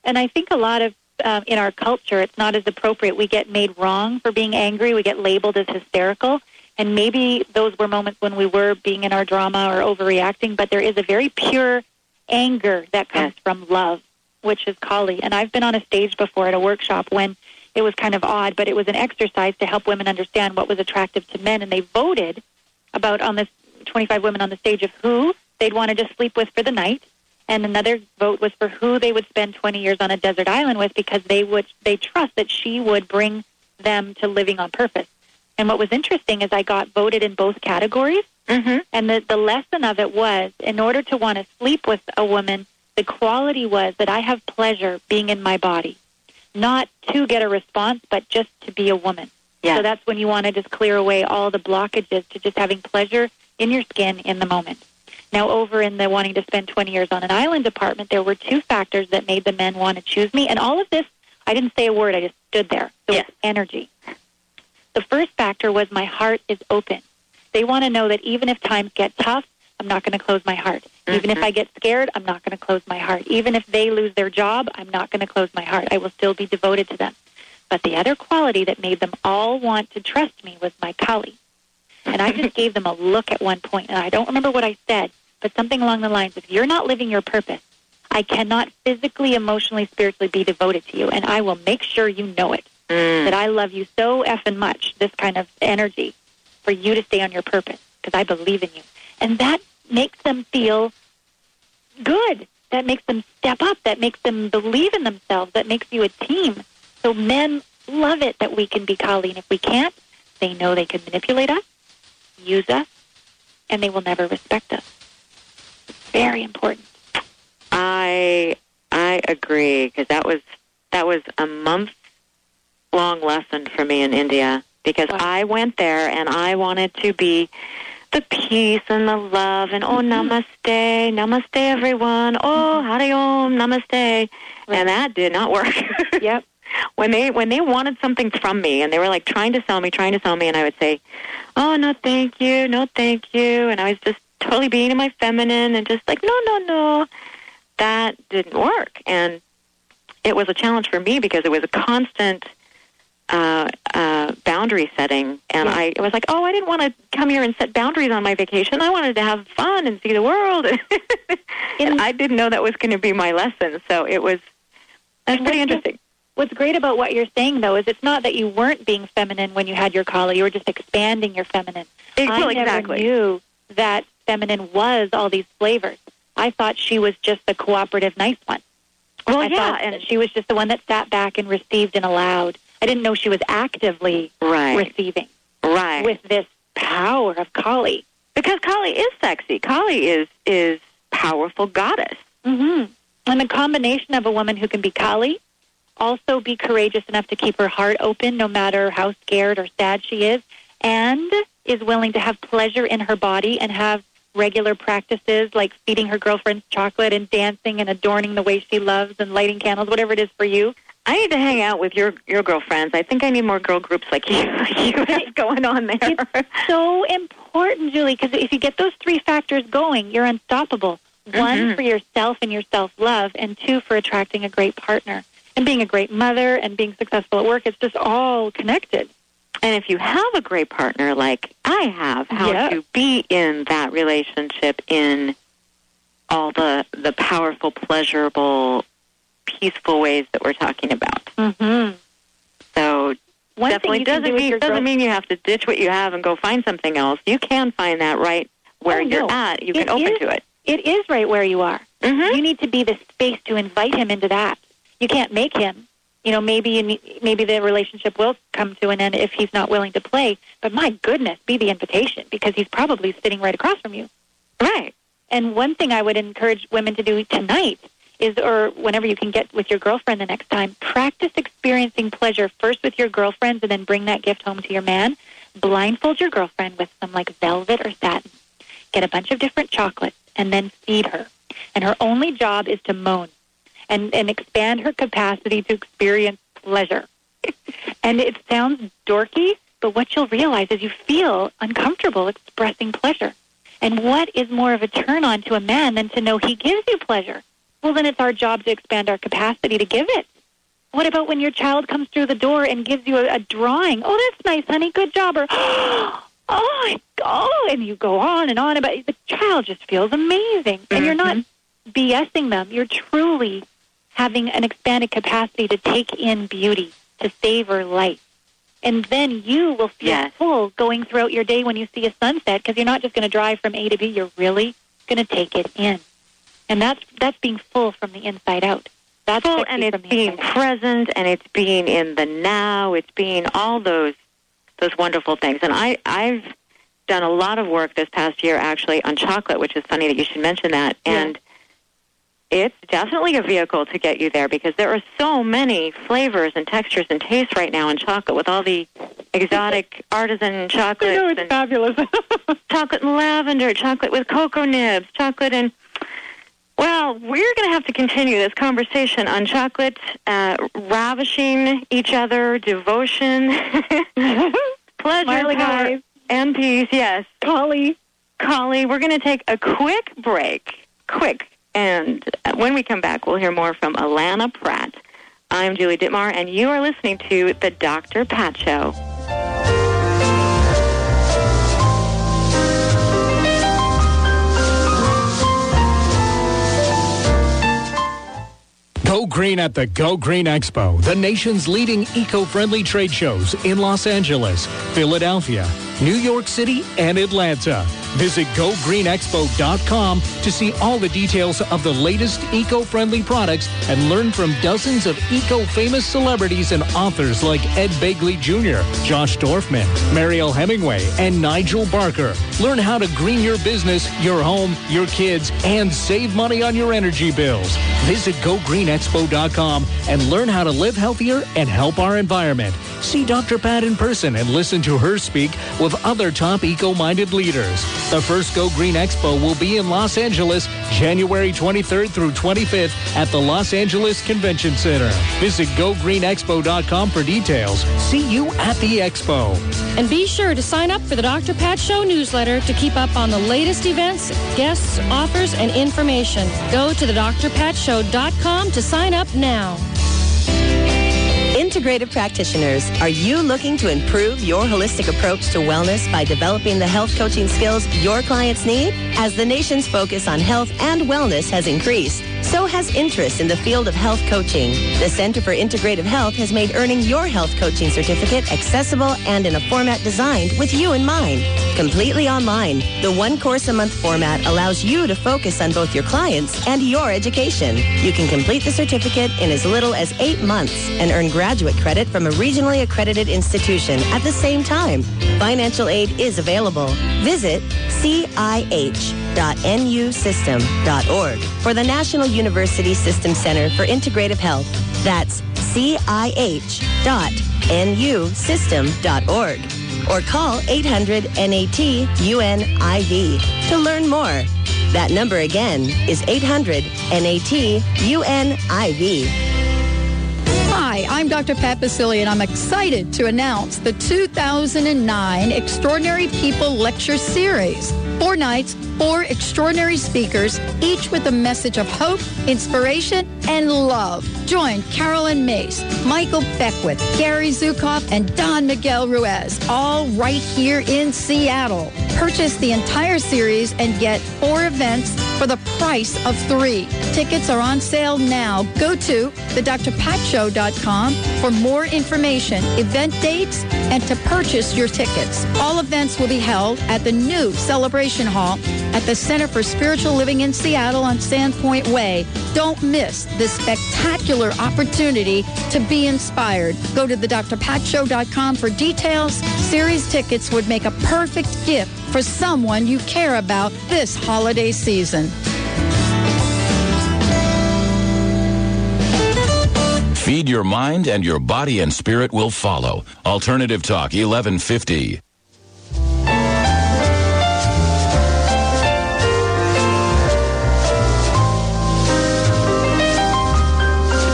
And I think a lot of, Um, in our culture, it's not as appropriate. We get made wrong for being angry. We get labeled as hysterical. And maybe those were moments when we were being in our drama or overreacting, but there is a very pure anger that comes from love, which is Kali. And I've been on a stage before at a workshop when it was kind of odd, but it was an exercise to help women understand what was attractive to men. And they voted about on this twenty-five women on the stage of who they'd wanted to sleep with for the night. And another vote was for who they would spend twenty years on a desert island with because they would they trust that she would bring them to living on purpose. And what was interesting is I got voted in both categories. Mm-hmm. And the, the lesson of it was, in order to want to sleep with a woman, the quality was that I have pleasure being in my body. Not to get a response, but just to be a woman. Yeah. So that's when you want to just clear away all the blockages to just having pleasure in your skin in the moment. Now, over in the wanting to spend twenty years on an island apartment, there were two factors that made the men want to choose me. And all of this, I didn't say a word. I just stood there. So yes. It's energy. The first factor was my heart is open. They want to know that even if times get tough, I'm not going to close my heart. Mm-hmm. Even if I get scared, I'm not going to close my heart. Even if they lose their job, I'm not going to close my heart. I will still be devoted to them. But the other quality that made them all want to trust me was my Kali. And I just gave them a look at one point, and I don't remember what I said, but something along the lines of, you're not living your purpose. I cannot physically, emotionally, spiritually be devoted to you, and I will make sure you know it, mm. that I love you so effing much, this kind of energy, for you to stay on your purpose, because I believe in you. And that makes them feel good. That makes them step up. That makes them believe in themselves. That makes you a team. So men love it that we can be Kali, and if we can't, they know they can manipulate us, use us, and they will never respect us. Very important. I I agree, because that was that was a month long lesson for me in India, because wow. I went there and I wanted to be the peace and the love and oh mm-hmm. namaste, namaste everyone, oh mm-hmm. Hari Om, namaste, right. And that did not work. Yep. When they when they wanted something from me and they were like trying to sell me, trying to sell me, and I would say, oh, no, thank you, no, thank you. And I was just totally being in my feminine and just like, no, no, no. That didn't work. And it was a challenge for me because it was a constant uh, uh, boundary setting. And yeah. I it was like, oh, I didn't want to come here and set boundaries on my vacation. I wanted to have fun and see the world. and I didn't know that was going to be my lesson. So it was, that's pretty interesting. What's great about what you're saying, though, is it's not that you weren't being feminine when you had your call. You were just expanding your feminine. It, well, I never exactly. knew that feminine was all these flavors. I thought she was just the cooperative, nice one. Well, I yeah, and she was just the one that sat back and received and allowed. I didn't know she was actively right. receiving right. with this power of Kali. Because Kali is sexy. Kali is is powerful goddess. Mm-hmm. And the combination of a woman who can be Kali, also be courageous enough to keep her heart open no matter how scared or sad she is, and is willing to have pleasure in her body and have regular practices like feeding her girlfriends chocolate and dancing and adorning the way she loves and lighting candles, whatever it is for you. I need to hang out with your your girlfriends. I think I need more girl groups like you. Like you have going on there. It's so important, Julie, because if you get those three factors going, you're unstoppable. Mm-hmm. One, for yourself and your self-love, and two, for attracting a great partner. And being a great mother and being successful at work, it's just all connected. And if you have a great partner like I have, how yeah. to be in that relationship in all the the powerful, pleasurable, peaceful ways that we're talking about. Mm-hmm. So One definitely doesn't, do mean, doesn't mean you have to ditch what you have and go find something else. You can find that right where oh, no. you're at. You it can open is, to it. It is right where you are. Mm-hmm. You need to be the space to invite him into that. You can't make him. You know, maybe you need, maybe the relationship will come to an end if he's not willing to play. But my goodness, be the invitation, because he's probably sitting right across from you. Right. And one thing I would encourage women to do tonight is, or whenever you can get with your girlfriend the next time, practice experiencing pleasure first with your girlfriends and then bring that gift home to your man. Blindfold your girlfriend with some like velvet or satin. Get a bunch of different chocolates and then feed her. And her only job is to moan. And, and expand her capacity to experience pleasure. And it sounds dorky, but what you'll realize is you feel uncomfortable expressing pleasure. And what is more of a turn-on to a man than to know he gives you pleasure? Well, then it's our job to expand our capacity to give it. What about when your child comes through the door and gives you a, a drawing? Oh, that's nice, honey. Good job. Or, oh, my God. And you go on and on about it. The child just feels amazing. And mm-hmm. you're not BSing them. You're truly having an expanded capacity to take in beauty, to savor light. And then you will feel yes. full going throughout your day when you see a sunset, because you're not just going to drive from A to B. You're really going to take it in. And that's that's being full from the inside out. That's full, and it's being present, and it's being in the now. It's being all those those wonderful things. And I, I've done a lot of work this past year, actually, on chocolate, which is funny that you should mention that. And yeah. It's definitely a vehicle to get you there, because there are so many flavors and textures and tastes right now in chocolate with all the exotic artisan chocolates. I know, it's and fabulous. Chocolate and lavender, chocolate with cocoa nibs, chocolate and... Well, we're going to have to continue this conversation on chocolate, uh, ravishing each other, devotion, pleasure, power, and peace, yes. Kali. Kali. We're going to take a quick break. Quick. And when we come back, we'll hear more from Allana Pratt. I'm Julie Dittmar, and you are listening to The Doctor Pat Show. Go Green at the Go Green Expo, the nation's leading eco-friendly trade shows in Los Angeles, Philadelphia, New York City, and Atlanta. Visit go green expo dot com to see all the details of the latest eco-friendly products and learn from dozens of eco-famous celebrities and authors like Ed Begley Junior, Josh Dorfman, Mariel Hemingway, and Nigel Barker. Learn how to green your business, your home, your kids, and save money on your energy bills. Visit go green expo dot com and learn how to live healthier and help our environment. See Doctor Pat in person and listen to her speak with other top eco-minded leaders. The first Go Green Expo will be in Los Angeles, January twenty-third through twenty-fifth at the Los Angeles Convention Center. Visit go green expo dot com for details. See you at the expo. And be sure to sign up for the Doctor Pat Show newsletter to keep up on the latest events, guests, offers, and information. Go to the dr pat show dot com to sign up now. Integrative practitioners, are you looking to improve your holistic approach to wellness by developing the health coaching skills your clients need? As the nation's focus on health and wellness has increased, so has interest in the field of health coaching. The Center for Integrative Health has made earning your health coaching certificate accessible and in a format designed with you in mind. Completely online, the one course a month format allows you to focus on both your clients and your education. You can complete the certificate in as little as eight months and earn graduate credit from a regionally accredited institution at the same time. Financial aid is available. Visit C I H dot N U system dot org for the National University System Center for Integrative Health. That's C I H dot N U system dot org or call eight hundred N A T U N I V to learn more. That number again is eight hundred N A T U N I V. Hi, I'm Doctor Pat Basili, and I'm excited to announce the two thousand nine Extraordinary People Lecture Series. Four nights, four extraordinary speakers, each with a message of hope, inspiration, and love. Join Carolyn Mace, Michael Beckwith, Gary Zukoff, and Don Miguel Ruiz, all right here in Seattle. Purchase the entire series and get four events for the price of three. Tickets are on sale now. Go to the dr pat show dot com for more information, event dates, and to purchase your tickets. All events will be held at the new Celebration Hall at the Center for Spiritual Living in Seattle on Sandpoint Way. Don't miss this spectacular opportunity to be inspired. Go to the dr pat show dot com for details. Series tickets would make a perfect gift for someone you care about this holiday season. Feed your mind and your body and spirit will follow. Alternative Talk, eleven fifty.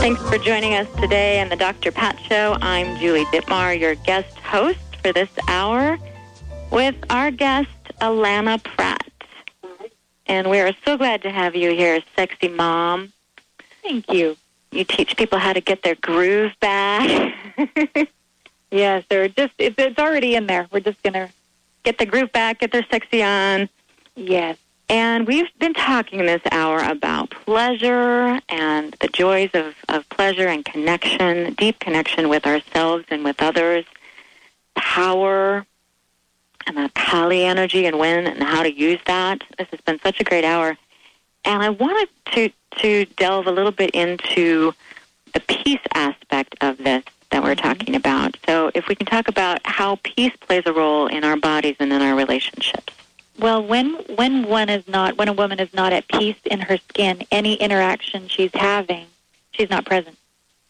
Thanks for joining us today on the Doctor Pat Show. I'm Julie Dittmar, your guest host for this hour, with our guest, Allana Pratt. And we are so glad to have you here, sexy mom. Thank you. You teach people how to get their groove back. Yes, they're just, it's, it's already in there. We're just going to get the groove back, get their sexy on. Yes. And we've been talking this hour about pleasure and the joys of, of pleasure and connection, deep connection with ourselves and with others, power, and the Kali energy and when and how to use that. This has been such a great hour. And I wanted to, to delve a little bit into the peace aspect of this that we're mm-hmm. talking about. So if we can talk about how peace plays a role in our bodies and in our relationships. Well, when when one is not, when a woman is not at peace in her skin, any interaction she's having, she's not present.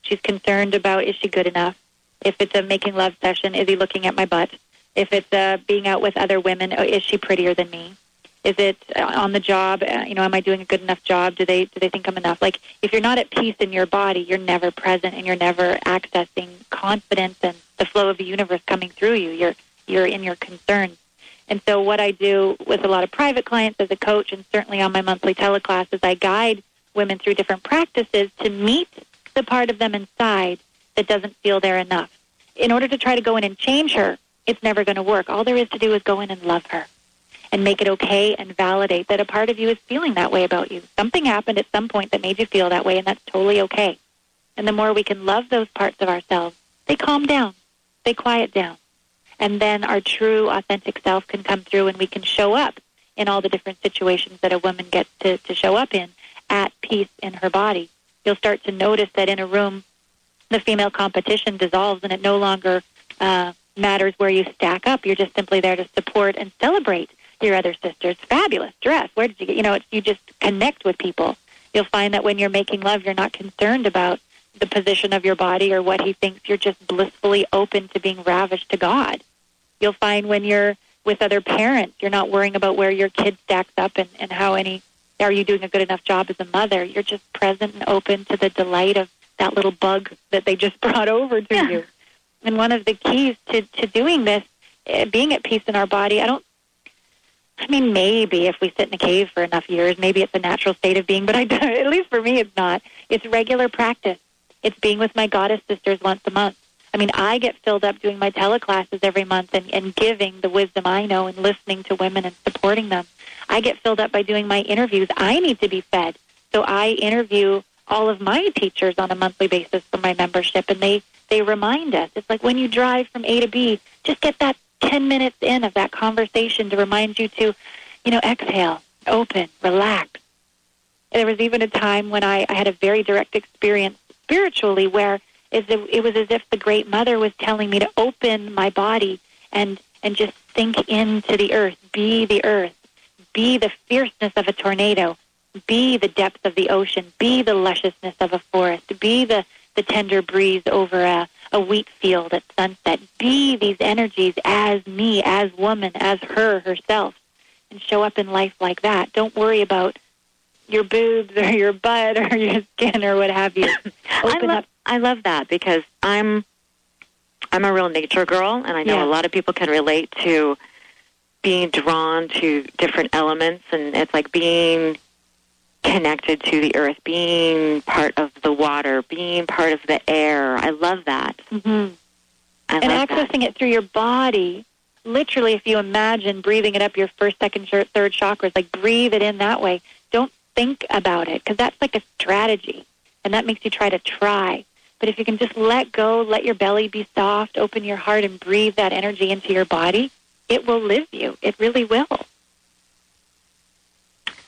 She's concerned about, is she good enough? If it's a making love session, is he looking at my butt? If it's uh, being out with other women, oh, is she prettier than me? Is it on the job? You know, am I doing a good enough job? Do they do they think I'm enough? Like, if you're not at peace in your body, you're never present and you're never accessing confidence and the flow of the universe coming through you. You're you're in your concerns. And so what I do with a lot of private clients as a coach and certainly on my monthly teleclasses, I guide women through different practices to meet the part of them inside that doesn't feel they're enough. In order to try to go in and change her, it's never going to work. All there is to do is go in and love her and make it okay and validate that a part of you is feeling that way about you. Something happened at some point that made you feel that way, and that's totally okay. And the more we can love those parts of ourselves, they calm down, they quiet down. And then our true, authentic self can come through and we can show up in all the different situations that a woman gets to, to show up in at peace in her body. You'll start to notice that in a room, the female competition dissolves and it no longer uh, matters where you stack up. You're just simply there to support and celebrate your other sister's fabulous dress. Where did you get, you know, it's, you just connect with people. You'll find that when you're making love, you're not concerned about the position of your body or what he thinks. You're just blissfully open to being ravished to God. You'll find when you're with other parents, you're not worrying about where your kid stacks up and, and how any, are you doing a good enough job as a mother? You're just present and open to the delight of that little bug that they just brought over to yeah. you. And one of the keys to, to doing this, being at peace in our body, I don't, I mean, maybe if we sit in a cave for enough years, maybe it's a natural state of being, but I, at least for me, it's not. It's regular practice. It's being with my goddess sisters once a month. I mean, I get filled up doing my teleclasses every month and, and giving the wisdom I know and listening to women and supporting them. I get filled up by doing my interviews. I need to be fed. So I interview all of my teachers on a monthly basis for my membership, and they, they remind us. It's like when you drive from A to B, just get that ten minutes in of that conversation to remind you to, you know, exhale, open, relax. There was even a time when I, I had a very direct experience spiritually where it was as if the Great Mother was telling me to open my body and, and just sink into the earth, be the earth, be the fierceness of a tornado, be the depth of the ocean, be the lusciousness of a forest, be the, the tender breeze over a, a wheat field at sunset, be these energies as me, as woman, as her, herself, and show up in life like that. Don't worry about your boobs or your butt or your skin or what have you. Open I love, up. I love that because I'm I'm a real nature girl, and I know yeah. a lot of people can relate to being drawn to different elements, and it's like being connected to the earth, being part of the water, being part of the air. I love that. Mm-hmm. I and love accessing that. It through your body. Literally, if you imagine breathing it up your first, second, third chakras, like breathe it in that way. Don't think about it, because that's like a strategy, and that makes you try to try. But if you can just let go, let your belly be soft, open your heart, and breathe that energy into your body, it will live you. It really will.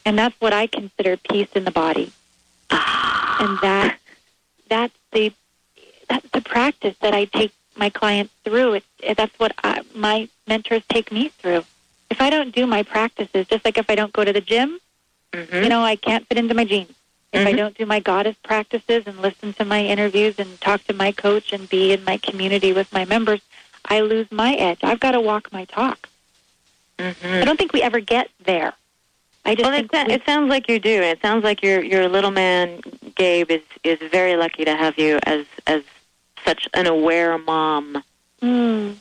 And that's what I consider peace in the body. And that that's the that's the practice that I take my clients through. It, it, that's what I, my mentors take me through. If I don't do my practices, just like if I don't go to the gym, mm-hmm. you know, I can't fit into my jeans. If mm-hmm. I don't do my goddess practices and listen to my interviews and talk to my coach and be in my community with my members, I lose my edge. I've got to walk my talk. Mm-hmm. I don't think we ever get there. I just well, think it, we, it sounds like you do. It sounds like your your little man, Gabe, is, is very lucky to have you as as such an aware mom. Mm.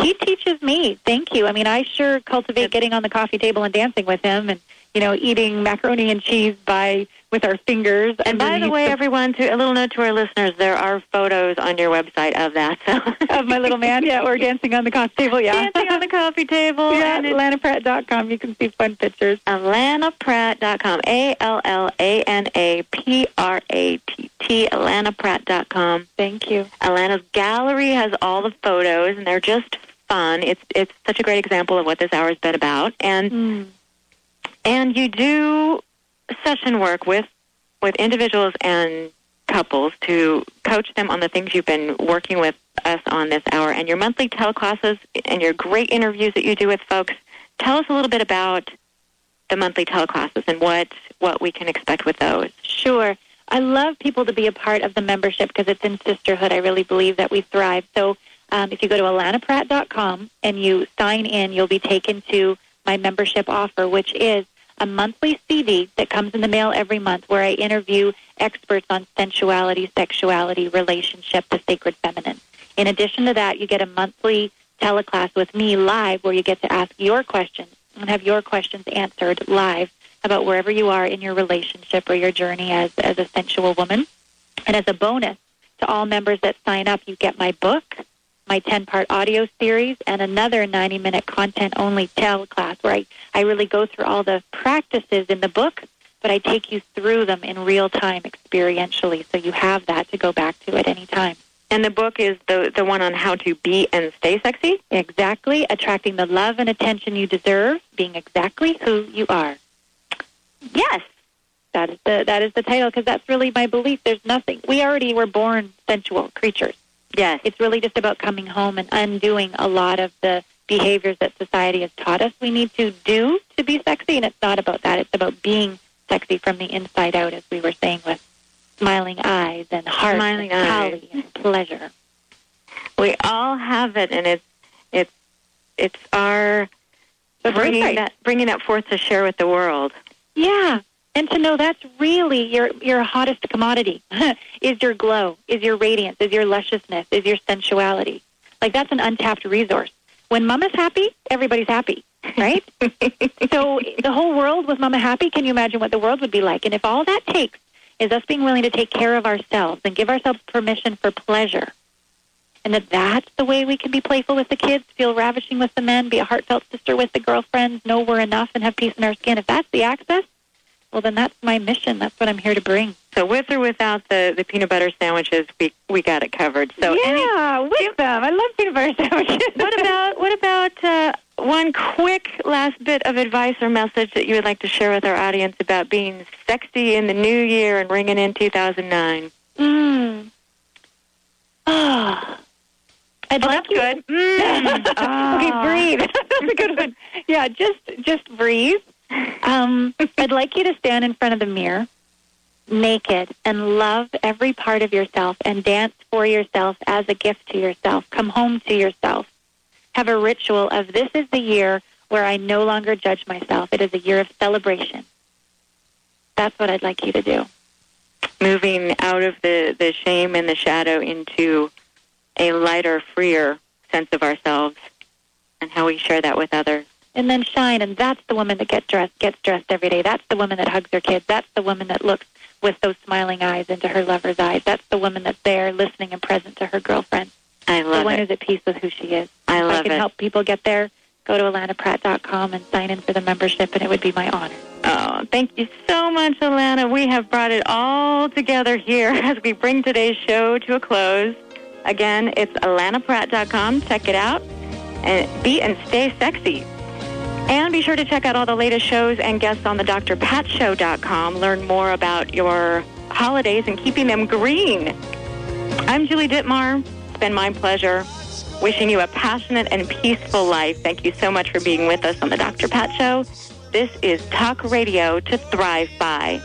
He teaches me. Thank you. I mean, I sure cultivate getting on the coffee table and dancing with him, and you know, eating macaroni and cheese by with our fingers. And by the way, the, everyone, to a little note to our listeners, there are photos on your website of that. So. Of my little man, yeah, or dancing on the coffee table, yeah. Dancing on the coffee table. Yeah, Allana Pratt dot com. You can see fun pictures. Allana Pratt dot com. A L L A N A P R A T T. Allana Pratt dot com. Thank you. Allana's gallery has all the photos, and they're just fun. It's, it's such a great example of what this hour's been about. And... Mm. And you do session work with, with individuals and couples to coach them on the things you've been working with us on this hour. And your monthly teleclasses and your great interviews that you do with folks, tell us a little bit about the monthly teleclasses and what, what we can expect with those. Sure. I love people to be a part of the membership because it's in sisterhood. I really believe that we thrive. So um, if you go to Allana Pratt dot com and you sign in, you'll be taken to my membership offer, which is a monthly C D that comes in the mail every month where I interview experts on sensuality, sexuality, relationship, the sacred feminine. In addition to that, you get a monthly teleclass with me live where you get to ask your questions and have your questions answered live about wherever you are in your relationship or your journey as, as a sensual woman. And as a bonus to all members that sign up, you get my book, my ten-part audio series, and another ninety-minute content-only teleclass where I, I really go through all the practices in the book, but I take you through them in real time experientially, so you have that to go back to at any time. And the book is the, the one on how to be and stay sexy? Exactly. Attracting the love and attention you deserve, being exactly who you are. Yes. That is the, that is the title, because that's really my belief. There's nothing. We already were born sensual creatures. Yes. It's really just about coming home and undoing a lot of the behaviors that society has taught us we need to do to be sexy, and it's not about that. It's about being sexy from the inside out, as we were saying, with smiling eyes and heart smiling and collie and pleasure. We all have it, and it's it's it's our bringing right. that bringing that forth to share with the world. Yeah. And to know that's really your, your hottest commodity is your glow, is your radiance, is your lusciousness, is your sensuality. Like, that's an untapped resource. When Mama's happy, everybody's happy, right? So the whole world was Mama happy. Can you imagine what the world would be like? And if all that takes is us being willing to take care of ourselves and give ourselves permission for pleasure, and that that's the way we can be playful with the kids, feel ravishing with the men, be a heartfelt sister with the girlfriends, know we're enough, and have peace in our skin. If that's the access, well, then that's my mission. That's what I'm here to bring. So with or without the, the peanut butter sandwiches, we we got it covered. So yeah, any, with do, them. I love peanut butter sandwiches. What about, what about uh, one quick last bit of advice or message that you would like to share with our audience about being sexy in the new year and ringing in two thousand nine? Mm. Oh. I'd oh, like that's you. Good. Mm. Oh. Okay, breathe. That's a good one. Yeah, just just breathe. Um, I'd like you to stand in front of the mirror, naked, and love every part of yourself and dance for yourself as a gift to yourself. Come home to yourself. Have a ritual of this is the year where I no longer judge myself. It is a year of celebration. That's what I'd like you to do. Moving out of the, the shame and the shadow into a lighter, freer sense of ourselves and how we share that with others. And then shine, and that's the woman that get dressed, gets dressed every day. That's the woman that hugs her kids. That's the woman that looks with those smiling eyes into her lover's eyes. That's the woman that's there listening and present to her girlfriend. I love it. The one who's at peace with who she is. I love it. If I can help people get there, go to allana pratt dot com and sign in for the membership, and it would be my honor. Oh, thank you so much, Allana. We have brought it all together here as we bring today's show to a close. Again, it's allana pratt dot com. Check it out. And be and stay sexy. And be sure to check out all the latest shows and guests on the d r pat show dot com. Learn more about your holidays and keeping them green. I'm Julie Dittmar. It's been my pleasure wishing you a passionate and peaceful life. Thank you so much for being with us on the Doctor Pat Show. This is Talk Radio to Thrive By.